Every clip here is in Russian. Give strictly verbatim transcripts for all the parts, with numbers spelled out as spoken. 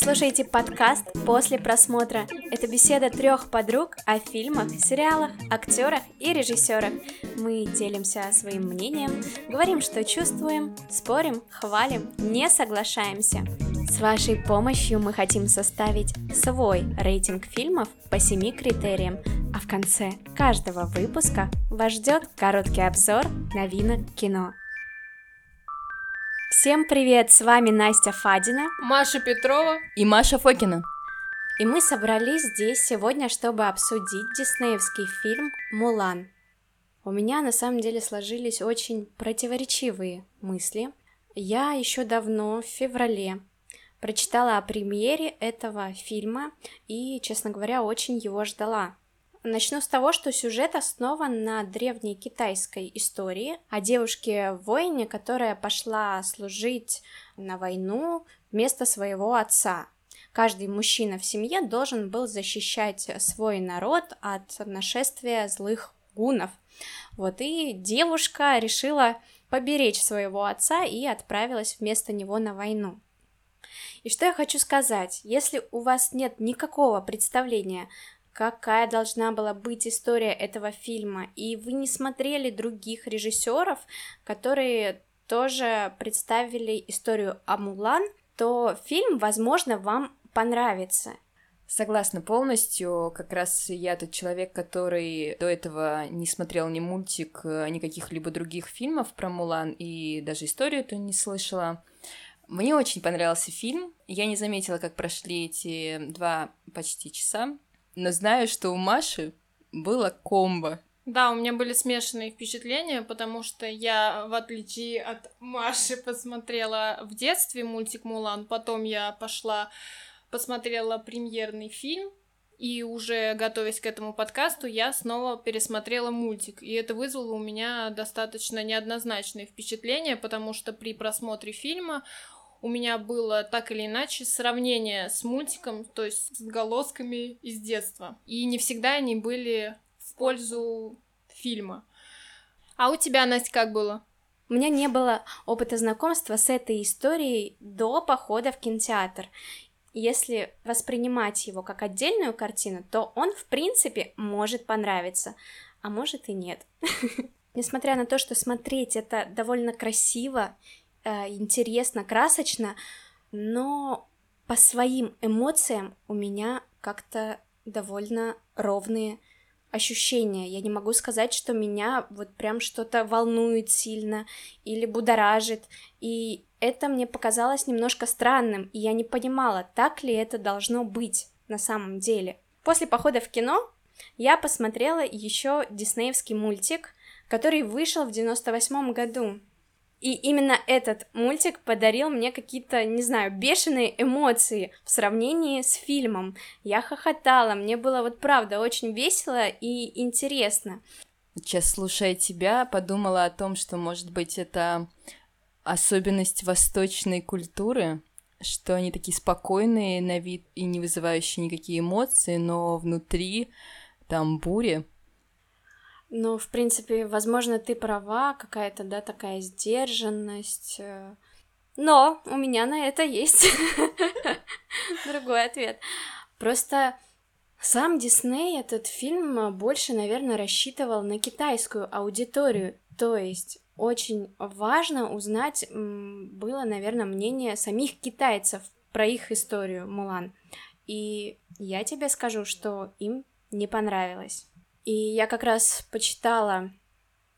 Вы слушаете подкаст «После просмотра». Это беседа трех подруг о фильмах, сериалах, актерах и режиссерах. Мы делимся своим мнением, говорим, что чувствуем, спорим, хвалим, не соглашаемся. С вашей помощью мы хотим составить свой рейтинг фильмов по семи критериям, а в конце каждого выпуска вас ждет короткий обзор новинок кино. Всем привет, с вами Настя Фадина, Маша Петрова и Маша Фокина. И мы собрались здесь сегодня, чтобы обсудить диснеевский фильм «Мулан». У меня на самом деле сложились очень противоречивые мысли. Я еще давно, в феврале, прочитала о премьере этого фильма и, честно говоря, очень его ждала. Начну с того, что сюжет основан на древней китайской истории о девушке-воине, которая пошла служить на войну вместо своего отца. Каждый мужчина в семье должен был защищать свой народ от нашествия злых гунов. Вот, и девушка решила поберечь своего отца и отправилась вместо него на войну. И что я хочу сказать, если у вас нет никакого представления, какая должна была быть история этого фильма, и вы не смотрели других режиссеров, которые тоже представили историю о Мулан, то фильм, возможно, вам понравится. Согласна полностью, как раз я тот человек, который до этого не смотрел ни мультик, ни каких-либо других фильмов про Мулан, и даже историю-то не слышала. Мне очень понравился фильм, я не заметила, как прошли эти два почти часа, но знаю, что у Маши было комбо. Да, у меня были смешанные впечатления, потому что я, в отличие от Маши, посмотрела в детстве мультик «Мулан», потом я пошла, посмотрела премьерный фильм, и уже готовясь к этому подкасту, я снова пересмотрела мультик. И это вызвало у меня достаточно неоднозначные впечатления, потому что при просмотре фильма у меня было так или иначе сравнение с мультиком, то есть с отголосками из детства. И не всегда они были в пользу фильма. А у тебя, Настя, как было? У меня не было опыта знакомства с этой историей до похода в кинотеатр. Если воспринимать его как отдельную картину, то он, в принципе, может понравиться, а может и нет. Несмотря на то, что смотреть это довольно красиво, интересно, красочно, но по своим эмоциям у меня как-то довольно ровные ощущения. Я не могу сказать, что меня вот прям что-то волнует сильно или будоражит, и это мне показалось немножко странным, и я не понимала, так ли это должно быть на самом деле. После похода в кино я посмотрела еще диснеевский мультик, который вышел в девяносто восьмом году. И именно этот мультик подарил мне какие-то, не знаю, бешеные эмоции в сравнении с фильмом. Я хохотала, мне было вот правда очень весело и интересно. Сейчас, слушая тебя, подумала о том, что, может быть, это особенность восточной культуры, что они такие спокойные на вид и не вызывающие никакие эмоции, но внутри там бури. Ну, в принципе, возможно, ты права, какая-то, да, такая сдержанность, но у меня на это есть другой ответ. Просто сам Дисней этот фильм больше, наверное, рассчитывал на китайскую аудиторию, то есть очень важно узнать было, наверное, мнение самих китайцев про их историю Мулан, и я тебе скажу, что им не понравилось. И я как раз почитала,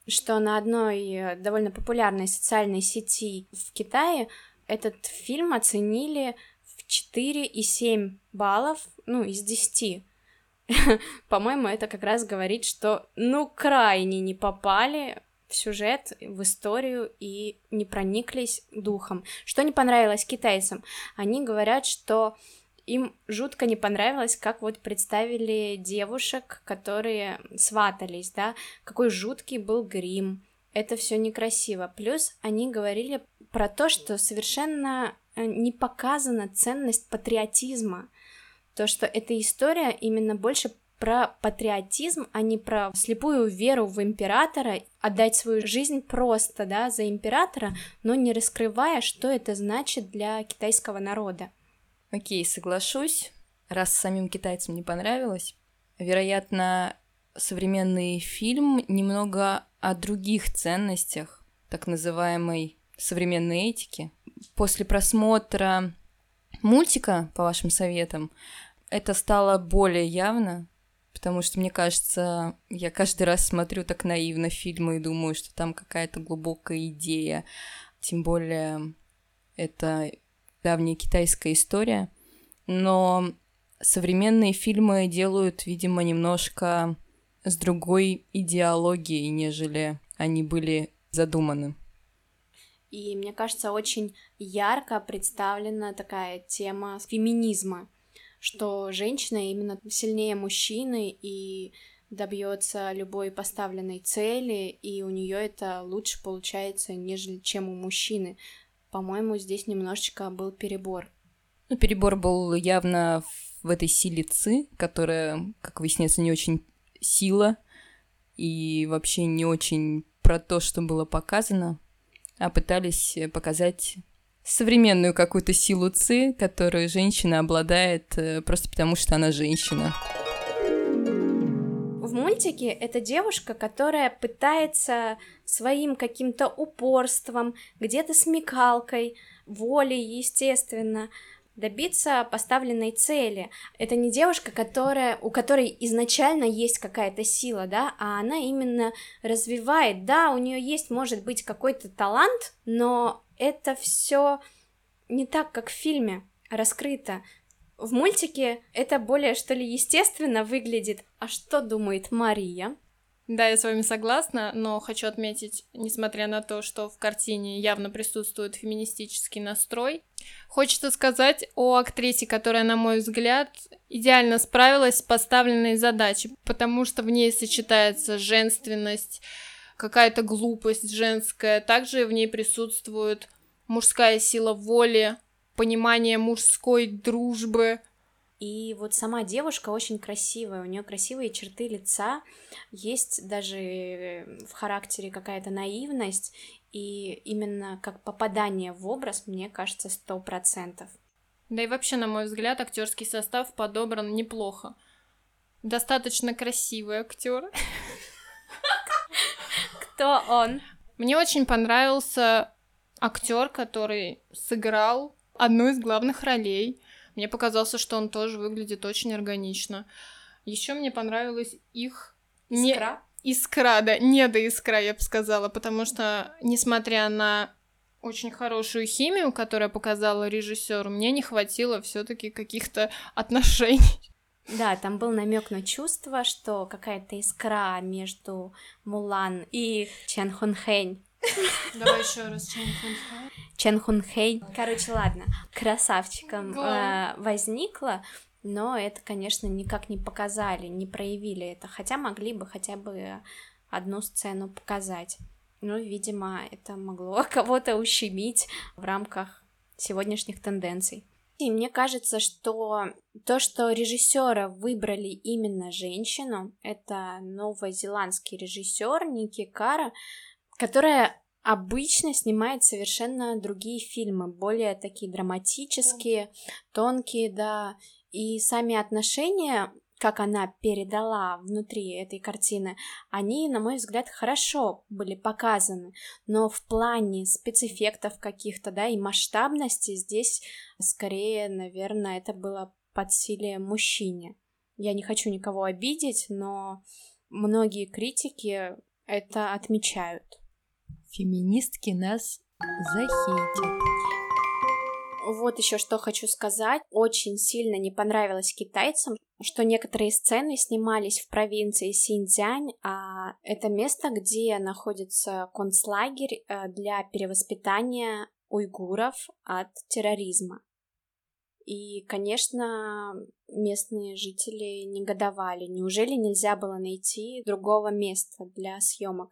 что на одной довольно популярной социальной сети в Китае этот фильм оценили в четыре и семь баллов, ну, из десяти. По-моему, это как раз говорит, что, ну, крайне не попали в сюжет, в историю и не прониклись духом. Что не понравилось китайцам? Они говорят, что им жутко не понравилось, как вот представили девушек, которые сватались, да, какой жуткий был грим, это все некрасиво. Плюс они говорили про то, что совершенно не показана ценность патриотизма, то, что эта история именно больше про патриотизм, а не про слепую веру в императора, отдать свою жизнь просто, да, за императора, но не раскрывая, что это значит для китайского народа. Окей, соглашусь. Раз самим китайцам не понравилось, вероятно, современный фильм немного о других ценностях, так называемой современной этики. После просмотра мультика, по вашим советам, это стало более явно, потому что, мне кажется, я каждый раз смотрю так наивно фильмы и думаю, что там какая-то глубокая идея, тем более это давняя китайская история, но современные фильмы делают, видимо, немножко с другой идеологией, нежели они были задуманы. И, мне кажется, очень ярко представлена такая тема феминизма, что женщина именно сильнее мужчины и добьется любой поставленной цели, и у нее это лучше получается, нежели чем у мужчины. По-моему, здесь немножечко был перебор. Ну, перебор был явно в этой силе ци, которая, как выясняется, не очень сила и вообще не очень про то, что было показано, а пытались показать современную какую-то силу ци, которую женщина обладает просто потому, что она женщина. В мультике это девушка, которая пытается своим каким-то упорством, где-то смекалкой, волей, естественно, добиться поставленной цели. Это не девушка, которая, у которой изначально есть какая-то сила, да, а она именно развивает. Да, у нее есть, может быть, какой-то талант, но это все не так, как в фильме раскрыто. В мультике это более, что ли, естественно выглядит. А что думает Мария? Да, я с вами согласна, но хочу отметить, несмотря на то, что в картине явно присутствует феминистический настрой, хочется сказать о актрисе, которая, на мой взгляд, идеально справилась с поставленной задачей, потому что в ней сочетается женственность, какая-то глупость женская, также в ней присутствует мужская сила воли, понимание мужской дружбы. И вот сама девушка очень красивая, у нее красивые черты лица, есть даже в характере какая-то наивность, и именно как попадание в образ, мне кажется, сто процентов. Да и вообще, на мой взгляд, актерский состав подобран неплохо. Достаточно красивый актер. Кто он? Мне очень понравился актер, который сыграл одну из главных ролей. Мне показалось, что он тоже выглядит очень органично. Еще мне понравилась их... Искра? Не... Искра, да, недоискра, я бы сказала, потому что, несмотря на очень хорошую химию, которую показала режиссер, мне не хватило все-таки каких-то отношений. Да, там был намек на чувство, что какая-то искра между Мулан и Чэнь Хунхуэй. Давай еще раз Чэнь Хунхуэй. Чэнь Хунхуэй. Короче, ладно, красавчиком э, возникла, но это, конечно, никак не показали, не проявили это, хотя могли бы хотя бы одну сцену показать. Ну, видимо, это могло кого-то ущемить в рамках сегодняшних тенденций. И мне кажется, что то, что режиссера выбрали именно женщину, это новозеландский режиссер Ники Каро, которая обычно снимает совершенно другие фильмы, более такие драматические, тонкие, да, и сами отношения, как она передала внутри этой картины, они, на мой взгляд, хорошо были показаны, но в плане спецэффектов каких-то, да, и масштабности здесь скорее, наверное, это было под силе мужчине. Я не хочу никого обидеть, но многие критики это отмечают. Феминистки нас захейтят. Вот еще что хочу сказать. Очень сильно не понравилось китайцам, что некоторые сцены снимались в провинции Синьцзян, а это место, где находится концлагерь для перевоспитания уйгуров от терроризма. И, конечно, местные жители негодовали. Неужели нельзя было найти другого места для съемок?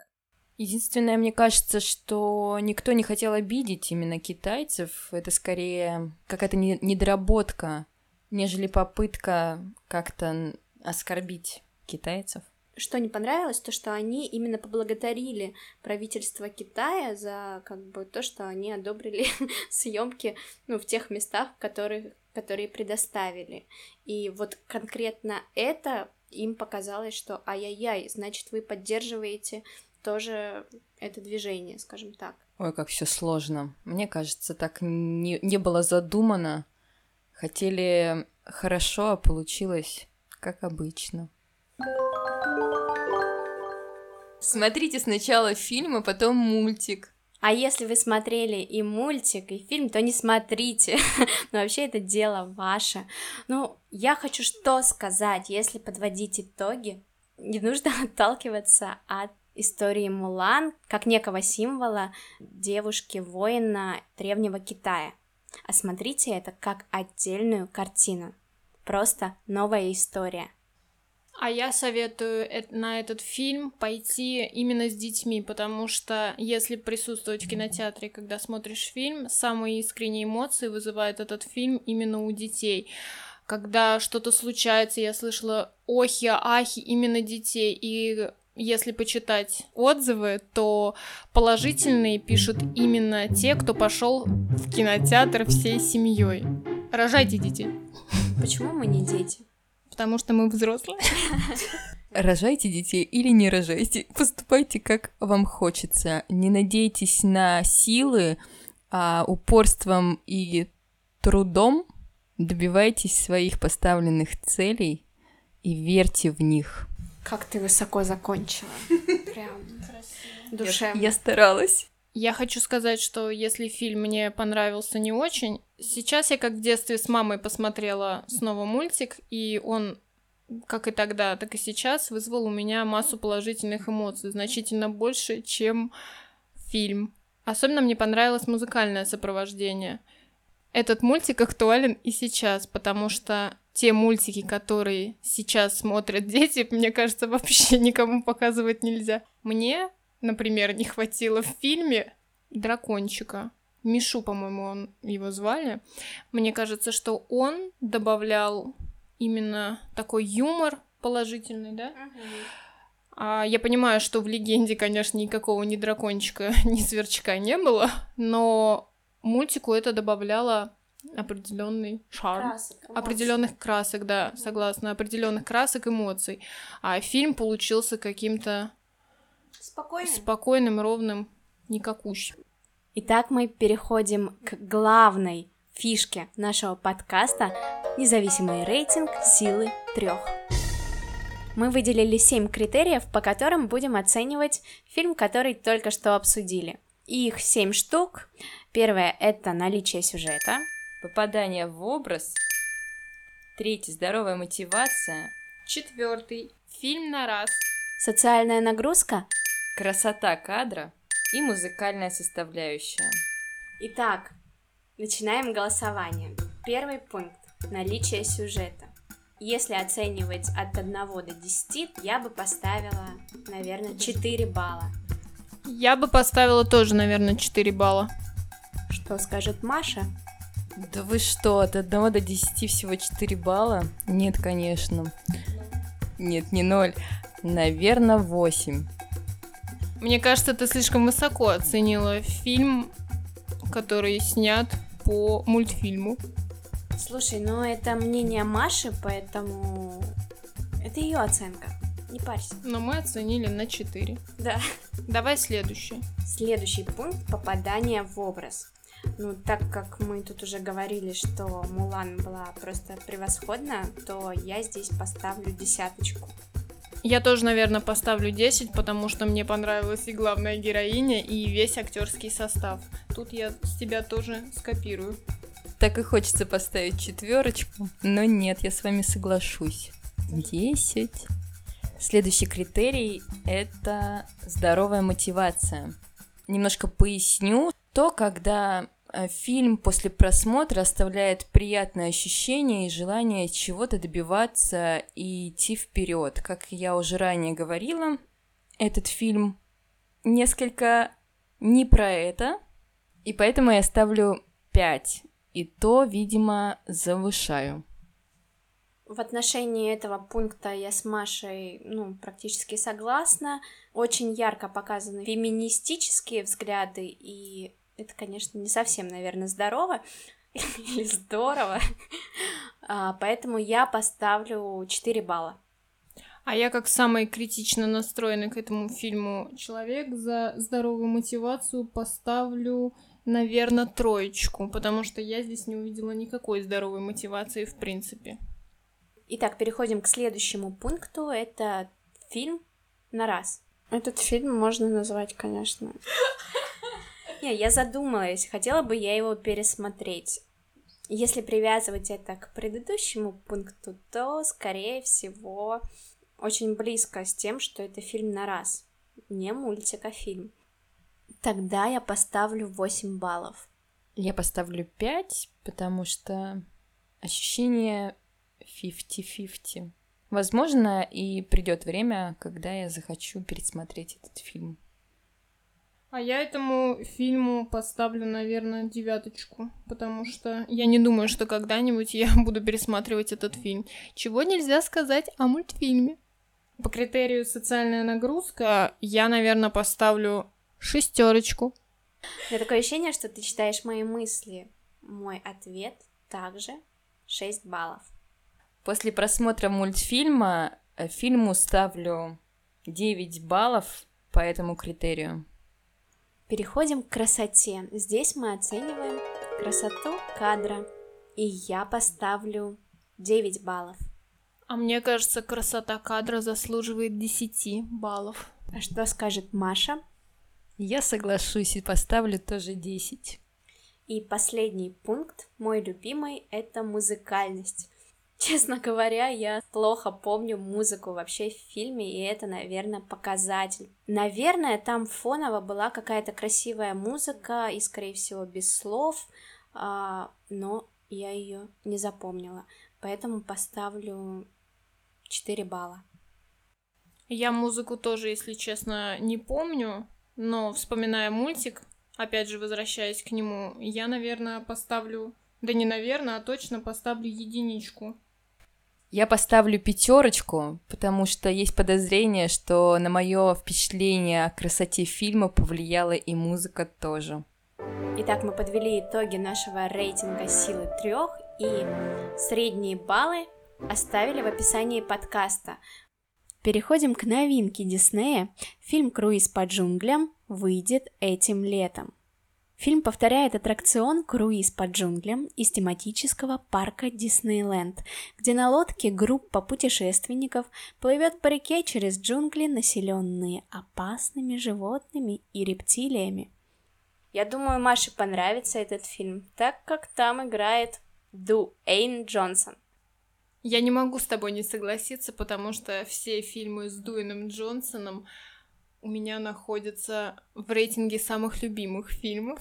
Единственное, мне кажется, что никто не хотел обидеть именно китайцев. Это скорее какая-то недоработка, нежели попытка как-то оскорбить китайцев. Что не понравилось, то что они именно поблагодарили правительство Китая за как бы то, что они одобрили съемки, ну, в тех местах, в которых которые предоставили. И вот конкретно это им показалось, что ай-яй-яй, значит, вы поддерживаете тоже это движение, скажем так. Ой, как все сложно. Мне кажется, так не, не было задумано. Хотели хорошо, а получилось как обычно. Смотрите сначала фильм, а потом мультик. А если вы смотрели и мультик, и фильм, то не смотрите, но вообще это дело ваше. Ну, я хочу что сказать, если подводить итоги, не нужно отталкиваться от истории Мулан как некого символа девушки-воина древнего Китая, а смотрите это как отдельную картину, просто новая история. А я советую на этот фильм пойти именно с детьми, потому что если присутствовать в кинотеатре, когда смотришь фильм, самые искренние эмоции вызывает этот фильм именно у детей. Когда что-то случается, я слышала охи-ахи именно детей, и если почитать отзывы, то положительные пишут именно те, кто пошел в кинотеатр всей семьей. Рожайте детей. Почему мы не дети? Потому что мы взрослые. Рожайте детей или не рожайте. Поступайте, как вам хочется. Не надейтесь на силы, а упорством и трудом добивайтесь своих поставленных целей и верьте в них. Как ты высоко закончила. Прям красиво. Душевно. Я старалась. Я хочу сказать, что если фильм мне понравился не очень, сейчас я как в детстве с мамой посмотрела снова мультик, и он, как и тогда, так и сейчас, вызвал у меня массу положительных эмоций, значительно больше, чем фильм. Особенно мне понравилось музыкальное сопровождение. Этот мультик актуален и сейчас, потому что те мультики, которые сейчас смотрят дети, мне кажется, вообще никому показывать нельзя. Мне... Например, не хватило в фильме дракончика. Мишу, по-моему, он его звали. Мне кажется, что он добавлял именно такой юмор положительный, да? Угу. А, я понимаю, что в легенде, конечно, никакого ни дракончика, ни сверчка не было, но мультику это добавляло определенный шарм. Красок, определенных красок, да, угу. Согласна. Определенных красок, эмоций. А фильм получился каким-то Спокойным. Спокойным, ровным, никакущим. Итак, мы переходим к главной фишке нашего подкаста – независимый рейтинг силы трех. Мы выделили семь критериев, по которым будем оценивать фильм, который только что обсудили. Их семь штук. Первое – это наличие сюжета. Попадание в образ. Третье – здоровая мотивация. Четвертый – фильм на раз. Социальная нагрузка. Красота кадра и музыкальная составляющая. Итак, начинаем голосование. Первый пункт – наличие сюжета. Если оценивать от одного до десяти, я бы поставила, наверное, четыре балла. Я бы поставила тоже, наверное, четыре балла. Что скажет Маша? Да вы что, от одного до десяти всего четыре балла? Нет, конечно. Нет, не ноль. Наверное, восемь. Мне кажется, ты слишком высоко оценила фильм, который снят по мультфильму. Слушай, ну это мнение Маши, поэтому это ее оценка, не парься. Но мы оценили на четыре. Да. Давай следующий. Следующий пункт – попадание в образ. Ну, так как мы тут уже говорили, что Мулан была просто превосходна, то я здесь поставлю десяточку. Я тоже, наверное, поставлю десять, потому что мне понравилась и главная героиня, и весь актерский состав. Тут я с тебя тоже скопирую. Так и хочется поставить четверочку, но нет, я с вами соглашусь. десять. Следующий критерий – это здоровая мотивация. Немножко поясню. То, когда фильм после просмотра оставляет приятное ощущение и желание чего-то добиваться и идти вперед. Как я уже ранее говорила, этот фильм несколько не про это, и поэтому я ставлю пять, и то, видимо, завышаю. В отношении этого пункта я с Машей, ну, практически согласна. Очень ярко показаны феминистические взгляды, и это, конечно, не совсем, наверное, здорово, или здорово. Поэтому я поставлю четыре балла. А я, как самый критично настроенный к этому фильму человек, за здоровую мотивацию поставлю, наверное, троечку, потому что я здесь не увидела никакой здоровой мотивации в принципе. Итак, переходим к следующему пункту. Это фильм на раз. Этот фильм можно назвать, конечно... Не, я задумалась, хотела бы я его пересмотреть. Если привязывать это к предыдущему пункту, то, скорее всего... очень близко с тем, что это фильм на раз. Не мультик, а фильм. Тогда я поставлю восемь баллов. Я поставлю пять, потому что ощущение пятьдесят на пятьдесят. Возможно, и придет время, когда я захочу пересмотреть этот фильм. А я этому фильму поставлю, наверное, девяточку, потому что я не думаю, что когда-нибудь я буду пересматривать этот фильм. Чего нельзя сказать о мультфильме. По критерию социальная нагрузка я, наверное, поставлю шестерочку. У меня такое ощущение, что ты читаешь мои мысли. Мой ответ также шесть баллов. После просмотра мультфильма фильму ставлю девять баллов по этому критерию. Переходим к красоте. Здесь мы оцениваем красоту кадра. И я поставлю девять баллов. А мне кажется, красота кадра заслуживает десять баллов. А что скажет Маша? Я соглашусь и поставлю тоже десять. И последний пункт, мой любимый, это музыкальность. Честно говоря, я плохо помню музыку вообще в фильме, и это, наверное, показатель. Наверное, там фоново была какая-то красивая музыка, и, скорее всего, без слов, но я ее не запомнила. Поэтому поставлю четыре балла. Я музыку тоже, если честно, не помню, но, вспоминая мультик, опять же, возвращаясь к нему, я, наверное, поставлю... Да не наверное, а точно поставлю единичку. Я поставлю пятерочку, потому что есть подозрение, что на мое впечатление о красоте фильма повлияла и музыка тоже. Итак, мы подвели итоги нашего рейтинга силы трех, и средние баллы оставили в описании подкаста. Переходим к новинке Диснея. Фильм «Круиз по джунглям» выйдет этим летом. Фильм повторяет аттракцион «Круиз по джунглям» из тематического парка Диснейленд, где на лодке группа путешественников плывет по реке через джунгли, населенные опасными животными и рептилиями. Я думаю, Маше понравится этот фильм, так как там играет Дуэйн Джонсон. Я не могу с тобой не согласиться, потому что все фильмы с Дуэйном Джонсоном у меня находится в рейтинге самых любимых фильмов.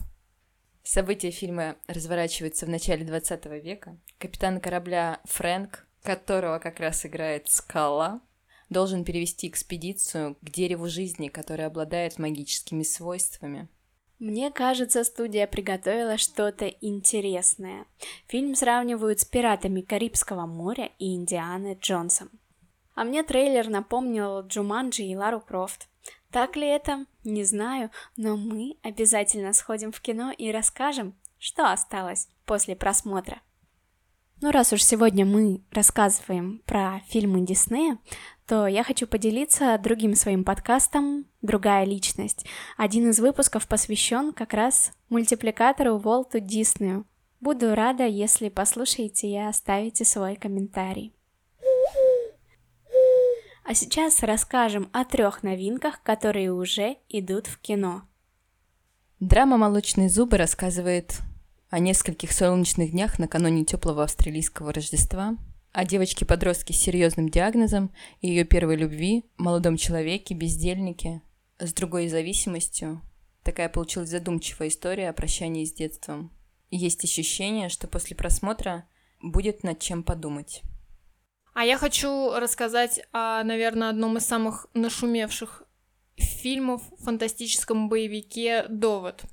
События фильма разворачиваются в начале двадцатого века. Капитан корабля Фрэнк, которого как раз играет Скала, должен перевести экспедицию к дереву жизни, которое обладает магическими свойствами. Мне кажется, студия приготовила что-то интересное. Фильм сравнивают с «Пиратами Карибского моря» и «Индианой Джонсом». А мне трейлер напомнил Джуманджи и Лару Крофт. Так ли это? Не знаю, но мы обязательно сходим в кино и расскажем, что осталось после просмотра. Ну, раз уж сегодня мы рассказываем про фильмы Диснея, то я хочу поделиться другим своим подкастом «Другая личность». Один из выпусков посвящен как раз мультипликатору Уолту Диснею. Буду рада, если послушаете и оставите свой комментарий. А сейчас расскажем о трех новинках, которые уже идут в кино. Драма «Молочные зубы» рассказывает о нескольких солнечных днях накануне теплого австралийского Рождества, о девочке-подростке с серьезным диагнозом и ее первой любви, молодом человеке, бездельнике, с другой зависимостью. Такая получилась задумчивая история о прощании с детством. Есть ощущение, что после просмотра будет над чем подумать. А я хочу рассказать о, наверное, одном из самых нашумевших фильмов в фантастическом боевике «Довод».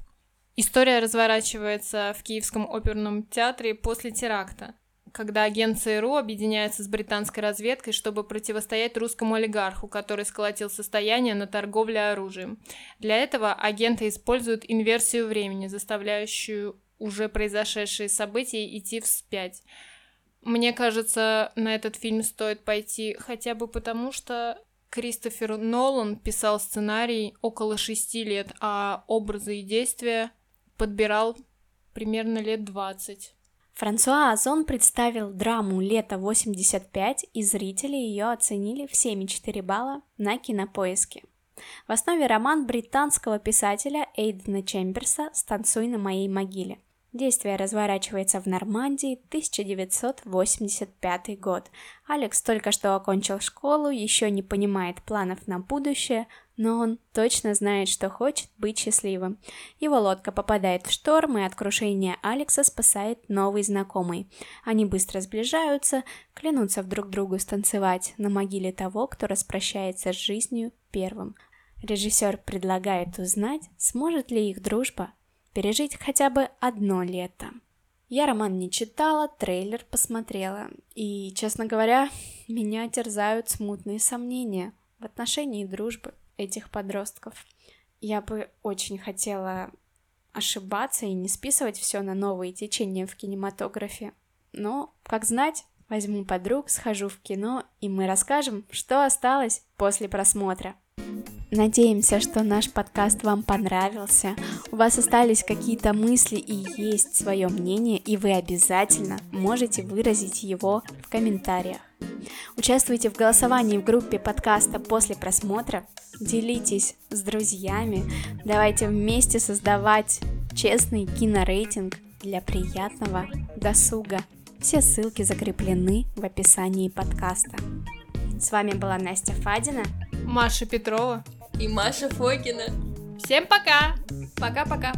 История разворачивается в Киевском оперном театре после теракта, когда агент ЦРУ объединяется с британской разведкой, чтобы противостоять русскому олигарху, который сколотил состояние на торговле оружием. Для этого агенты используют инверсию времени, заставляющую уже произошедшие события и идти вспять. Мне кажется, на этот фильм стоит пойти хотя бы потому, что Кристофер Нолан писал сценарий около шести лет, а образы и действия подбирал примерно лет двадцать. Франсуа Озон представил драму «Лето восемьдесят пять», и зрители ее оценили в семь целых четыре десятых балла на Кинопоиске. В основе роман британского писателя Эйдена Чемберса «Станцуй на моей могиле». Действие разворачивается в Нормандии, тысяча девятьсот восемьдесят пятый год. Алекс только что окончил школу, еще не понимает планов на будущее, но он точно знает, что хочет быть счастливым. Его лодка попадает в шторм, и от крушения Алекса спасает новый знакомый. Они быстро сближаются, клянутся друг другу станцевать на могиле того, кто распрощается с жизнью первым. Режиссер предлагает узнать, сможет ли их дружба пережить хотя бы одно лето. Я роман не читала, трейлер посмотрела. И, честно говоря, меня терзают смутные сомнения в отношении дружбы этих подростков. Я бы очень хотела ошибаться и не списывать все на новые течения в кинематографе. Но, как знать, возьму подруг, схожу в кино, и мы расскажем, что осталось после просмотра. Надеемся, что наш подкаст вам понравился, у вас остались какие-то мысли и есть свое мнение, и вы обязательно можете выразить его в комментариях. Участвуйте в голосовании в группе подкаста «После просмотра», делитесь с друзьями, давайте вместе создавать честный кинорейтинг для приятного досуга. Все ссылки закреплены в описании подкаста. С вами была Настя Фадина, Маша Петрова и Маша Фокина. Всем пока! Пока-пока!